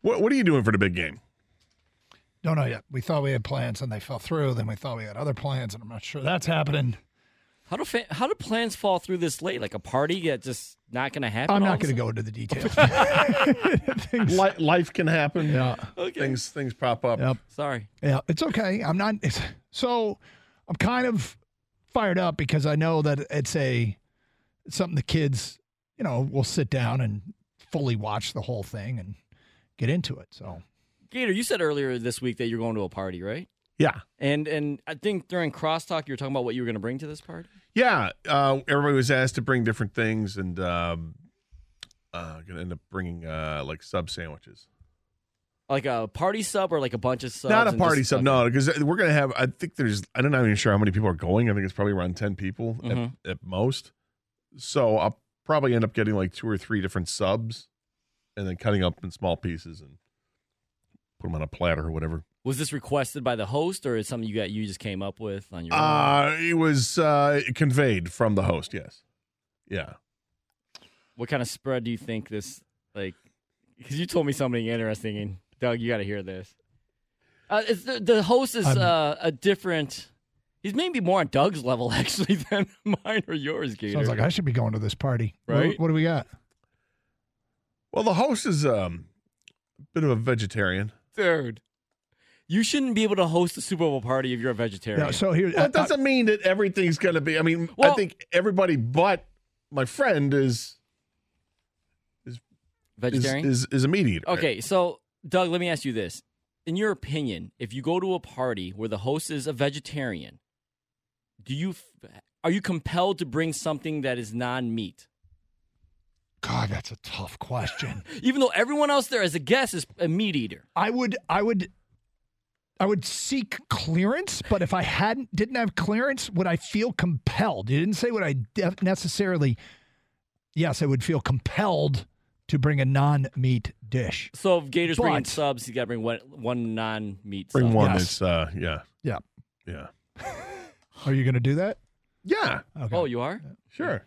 What are you doing for the big game? Don't know yet. We thought we had plans, and they fell through. Then we thought we had other plans, and I'm not sure that's happening. How do plans fall through this late? Like a party that's just not going to happen? I'm not going to go into the details. Life can happen. Yeah. Okay. Things pop up. Yep. Sorry. Yeah, it's okay. I'm not. So I'm kind of fired up because I know that it's something the kids, will sit down and fully watch the whole thing and get into it. So, Gator, you said earlier this week that you're going to a party, right? Yeah. And I think during Crosstalk, you were talking about what you were going to bring to this party? Yeah. Everybody was asked to bring different things, and I'm going to end up bringing like sub sandwiches. Like a party sub or like a bunch of subs? Not a party sub, no, because we're going to have, I think there's, I'm not even sure how many people are going. I think it's probably around 10 people at most. So I'll probably end up getting like 2 or 3 different subs, and then cutting up in small pieces and put them on a platter or whatever. Was this requested by the host, or is something you just came up with on your own? It was conveyed from the host. Yes, yeah. What kind of spread do you think this like? Because you told me something interesting, and Doug, you got to hear this. The host is a different. He's maybe more on Doug's level actually than mine or yours, Gator. Sounds like I should be going to this party, right? What do we got? Well, the host is a bit of a vegetarian. Dude, you shouldn't be able to host a Super Bowl party if you're a vegetarian. No, so here, that doesn't mean that everything's going to be. I mean, well, I think everybody but my friend is vegetarian, is a meat eater. Okay, so, Doug, let me ask you this. In your opinion, if you go to a party where the host is a vegetarian, are you compelled to bring something that is non-meat? God, that's a tough question. Even though everyone else there as a guest is a meat eater. I would seek clearance, but if I didn't have clearance, would I feel compelled? You didn't say what I necessarily. Yes, I would feel compelled to bring a non-meat dish. So if Gator's bringing subs, you got to bring one non-meat sub. Bring one that's, yeah. Yeah. Are you going to do that? Yeah. Okay. Oh, you are? Sure.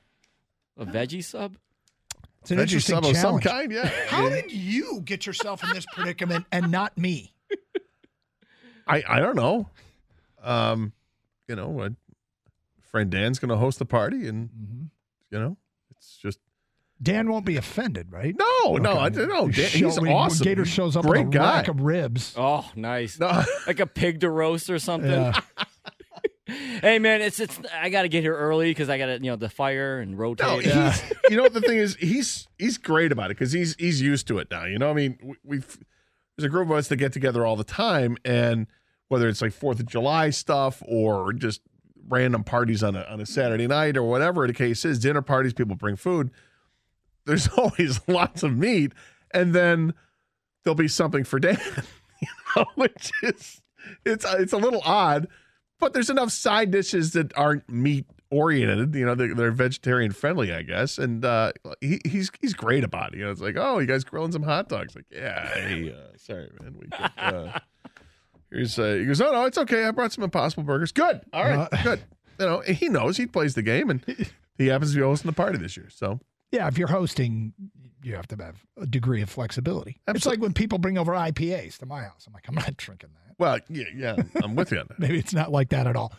A veggie sub? It's an interesting challenge. Of some kind, yeah. How did you get yourself in this predicament and not me? I don't know. Friend Dan's going to host the party, and it's just Dan won't be offended, right? No, okay. I don't know. He's awesome. Gator shows up with a rack of ribs. Oh, nice! No. Like a pig to roast or something. Yeah. Hey man, it's I gotta get here early because I gotta the fire and rotate. No, the thing is, he's great about it because he's used to it now. I mean, there's a group of us that get together all the time, and whether it's like 4th of July stuff or just random parties on a Saturday night or whatever the case is, dinner parties, people bring food. There's always lots of meat, and then there'll be something for Dan, which is it's a little odd. But there's enough side dishes that aren't meat oriented, they're vegetarian friendly, I guess. And he's great about it. It's like, oh, you guys grilling some hot dogs? Like, yeah, hey, sorry, man. We could, he goes, oh no, it's okay. I brought some Impossible Burgers. Good, all right, good. He knows he plays the game, and he happens to be hosting the party this year. So yeah, if you're hosting, you have to have a degree of flexibility. Absolutely. It's like when people bring over IPAs to my house. I'm like, I'm not drinking that. Well, yeah, I'm with you on that. Maybe it's not like that at all.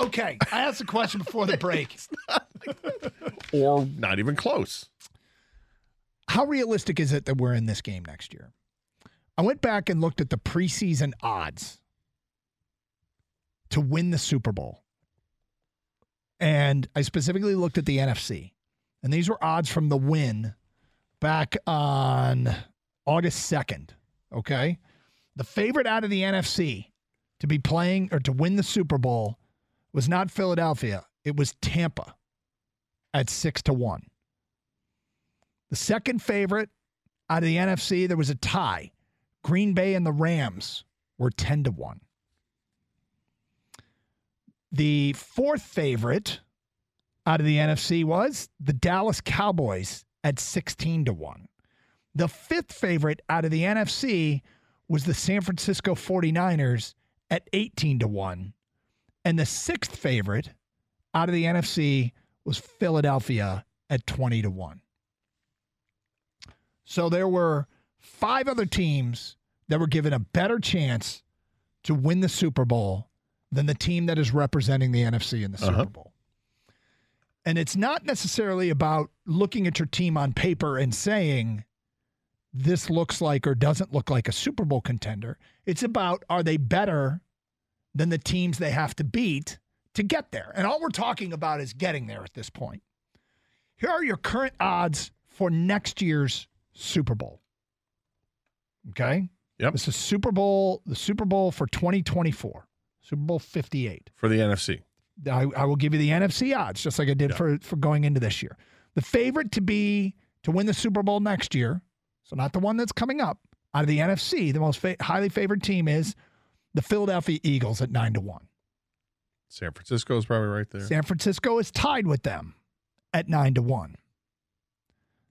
Okay, I asked a question before the break. It's not like that. Or not even close. How realistic is it that we're in this game next year? I went back and looked at the preseason odds to win the Super Bowl. And I specifically looked at the NFC. And these were odds from the win back on August 2nd, okay? The favorite out of the NFC to be playing or to win the Super Bowl was not Philadelphia. It was Tampa at 6-1. The second favorite out of the NFC, there was a tie. Green Bay and the Rams were 10-1. The fourth favorite out of the NFC was the Dallas Cowboys at 16-1. The fifth favorite out of the NFC was the San Francisco 49ers at 18-1. And the sixth favorite out of the NFC was Philadelphia at 20-1. So there were 5 other teams that were given a better chance to win the Super Bowl than the team that is representing the NFC in the Super Bowl. And it's not necessarily about looking at your team on paper and saying, this looks like or doesn't look like a Super Bowl contender. It's about, are they better than the teams they have to beat to get there? And all we're talking about is getting there at this point. Here are your current odds for next year's Super Bowl. Okay? Yep. This is the Super Bowl for 2024. Super Bowl 58. For the NFC. I will give you the NFC odds, just like I did for going into this year. The favorite to win the Super Bowl next year, so not the one that's coming up, out of the NFC, the most highly favored team is the Philadelphia Eagles at 9-1. San Francisco is probably right there. San Francisco is tied with them at 9-1.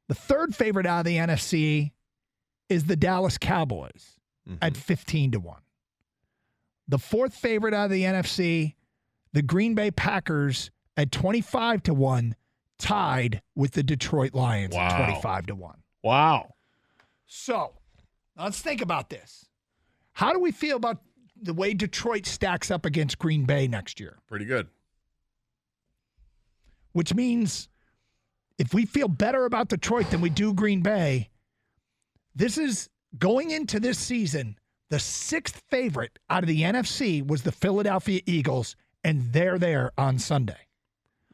The third favorite out of the NFC is the Dallas Cowboys at 15-1. The fourth favorite out of the NFC, the Green Bay Packers at 25-1, tied with the Detroit Lions at 25-1. Wow. So let's think about this. How do we feel about the way Detroit stacks up against Green Bay next year? Pretty good. Which means if we feel better about Detroit than we do Green Bay, this is going into this season, the sixth favorite out of the NFC was the Philadelphia Eagles, and they're there on Sunday.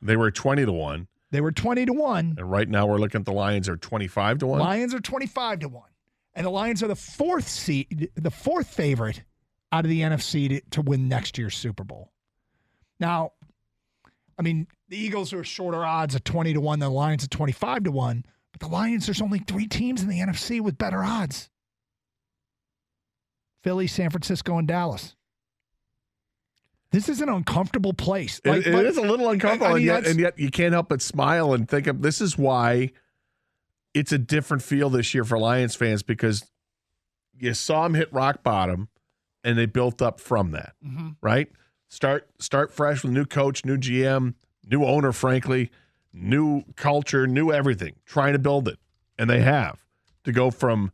They were 20-1. They were 20-1. And right now we're looking at the Lions are 25-1. Lions are 25-1. And the Lions are the fourth seed, the fourth favorite out of the NFC to win next year's Super Bowl. Now, I mean, the Eagles are shorter odds at 20-1 than the Lions at 25-1. But the Lions, there's only 3 teams in the NFC with better odds. Philly, San Francisco, and Dallas. This is an uncomfortable place. Like, it is a little uncomfortable, I mean, and yet you can't help but smile and think of this is why it's a different feel this year for Lions fans, because you saw them hit rock bottom, and they built up from that, right? Start fresh with new coach, new GM, new owner, frankly, new culture, new everything, trying to build it. And they have to go from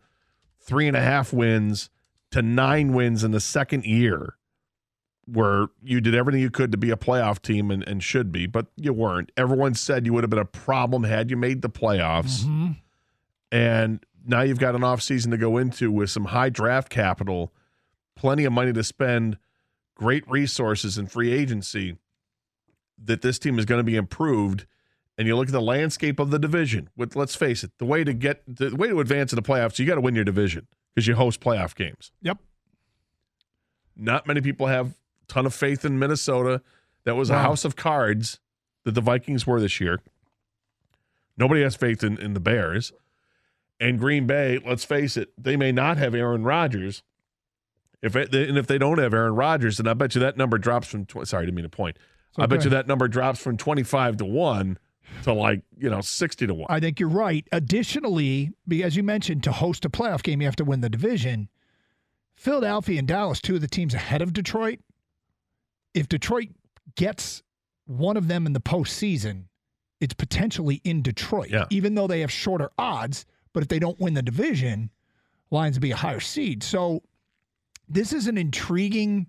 3.5 wins to 9 wins in the second year, where you did everything you could to be a playoff team and should be, but you weren't. Everyone said you would have been a problem had you made the playoffs. And now you've got an offseason to go into with some high draft capital, plenty of money to spend, great resources and free agency, that this team is going to be improved. And you look at the landscape of the division, with, let's face it, the way to advance in the playoffs, you got to win your division because you host playoff games. Yep. Not many people have ton of faith in Minnesota. That was a house of cards that the Vikings were this year. Nobody has faith in the Bears. And Green Bay, let's face it, they may not have Aaron Rodgers. If they don't have Aaron Rodgers, then I bet you that number drops from sorry, I didn't mean to point. Okay. I bet you that number drops from 25-1 to 60-1. I think you're right. Additionally, as you mentioned, to host a playoff game, you have to win the division. Philadelphia and Dallas, 2 of the teams ahead of Detroit. If Detroit gets one of them in the postseason, it's potentially in Detroit, even though they have shorter odds. But if they don't win the division, Lions will be a higher seed. So this is an intriguing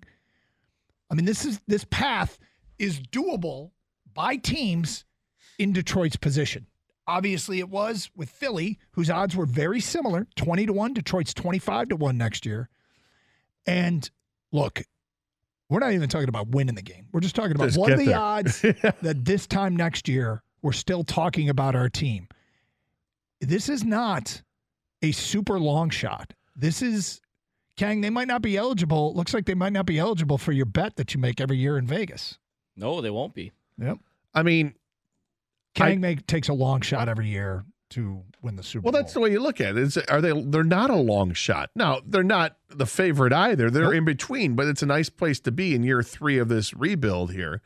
– I mean, this path is doable by teams in Detroit's position. Obviously, it was with Philly, whose odds were very similar, 20-1. Detroit's 25-1 next year. And look, we're not even talking about winning the game. We're just talking about what are the odds that this time next year we're still talking about our team. This is not a super long shot. This is, Kang, they might not be eligible. Looks like they might not be eligible for your bet that you make every year in Vegas. No, they won't be. Yep. I mean, Kang takes a long shot every year to win the Super Bowl. Well, that's the way you look at it. They're not a long shot. Now, they're not the favorite either. They're in between, but it's a nice place to be in year three of this rebuild here.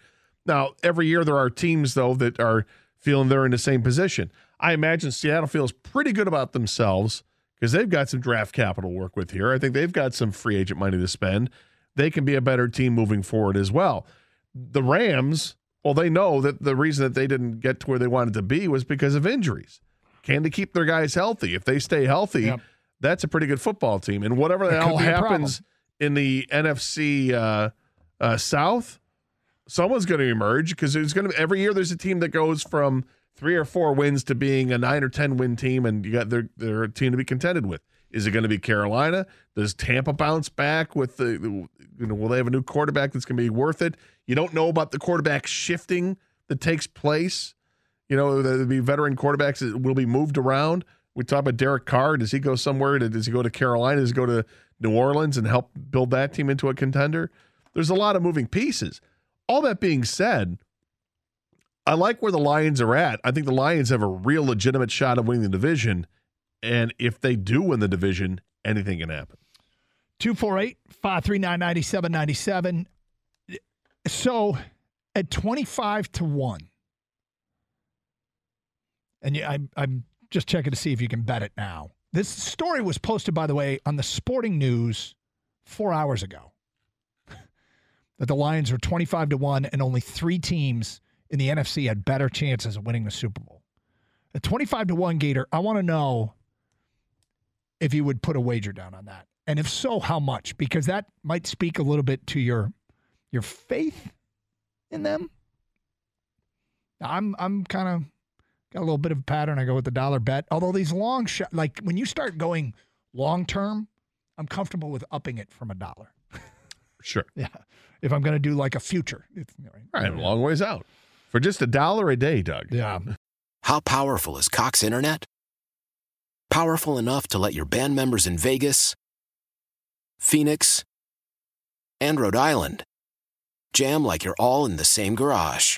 Now, every year there are teams, though, that are feeling they're in the same position. I imagine Seattle feels pretty good about themselves because they've got some draft capital to work with here. I think they've got some free agent money to spend. They can be a better team moving forward as well. The Rams, well, they know that the reason that they didn't get to where they wanted to be was because of injuries. Can they keep their guys healthy? If they stay healthy, that's a pretty good football team. And whatever the hell happens in the NFC South, someone's going to emerge because it's going to every year there's a team that goes from 3 or 4 wins to being a 9 or 10 win team, and you got their team to be contended with. Is it going to be Carolina? Does Tampa bounce back with will they have a new quarterback that's going to be worth it? You don't know about the quarterback shifting that takes place. You know, there'll be veteran quarterbacks that will be moved around. We talk about Derek Carr. Does he go somewhere? Does he go to Carolina? Does he go to New Orleans and help build that team into a contender? There's a lot of moving pieces. All that being said, I like where the Lions are at. I think the Lions have a real legitimate shot of winning the division. And if they do win the division, anything can happen. 248-539-9797. So at 25-1, and I'm just checking to see if you can bet it now. This story was posted, by the way, on the Sporting News 4 hours ago, that the Lions are 25-1 and only 3 teams in the NFC had better chances of winning the Super Bowl. The 25-1 Gator, I want to know if you would put a wager down on that. And if so, how much? Because that might speak a little bit to your faith in them. I'm kind of got a little bit of a pattern. I go with the dollar bet. Although these long shots, like when you start going long term, I'm comfortable with upping it from $1. Sure. Yeah. If I'm going to do like a future. All right, a long ways out. For just $1 a day, Doug. Yeah. How powerful is Cox Internet? Powerful enough to let your band members in Vegas, Phoenix, and Rhode Island jam like you're all in the same garage.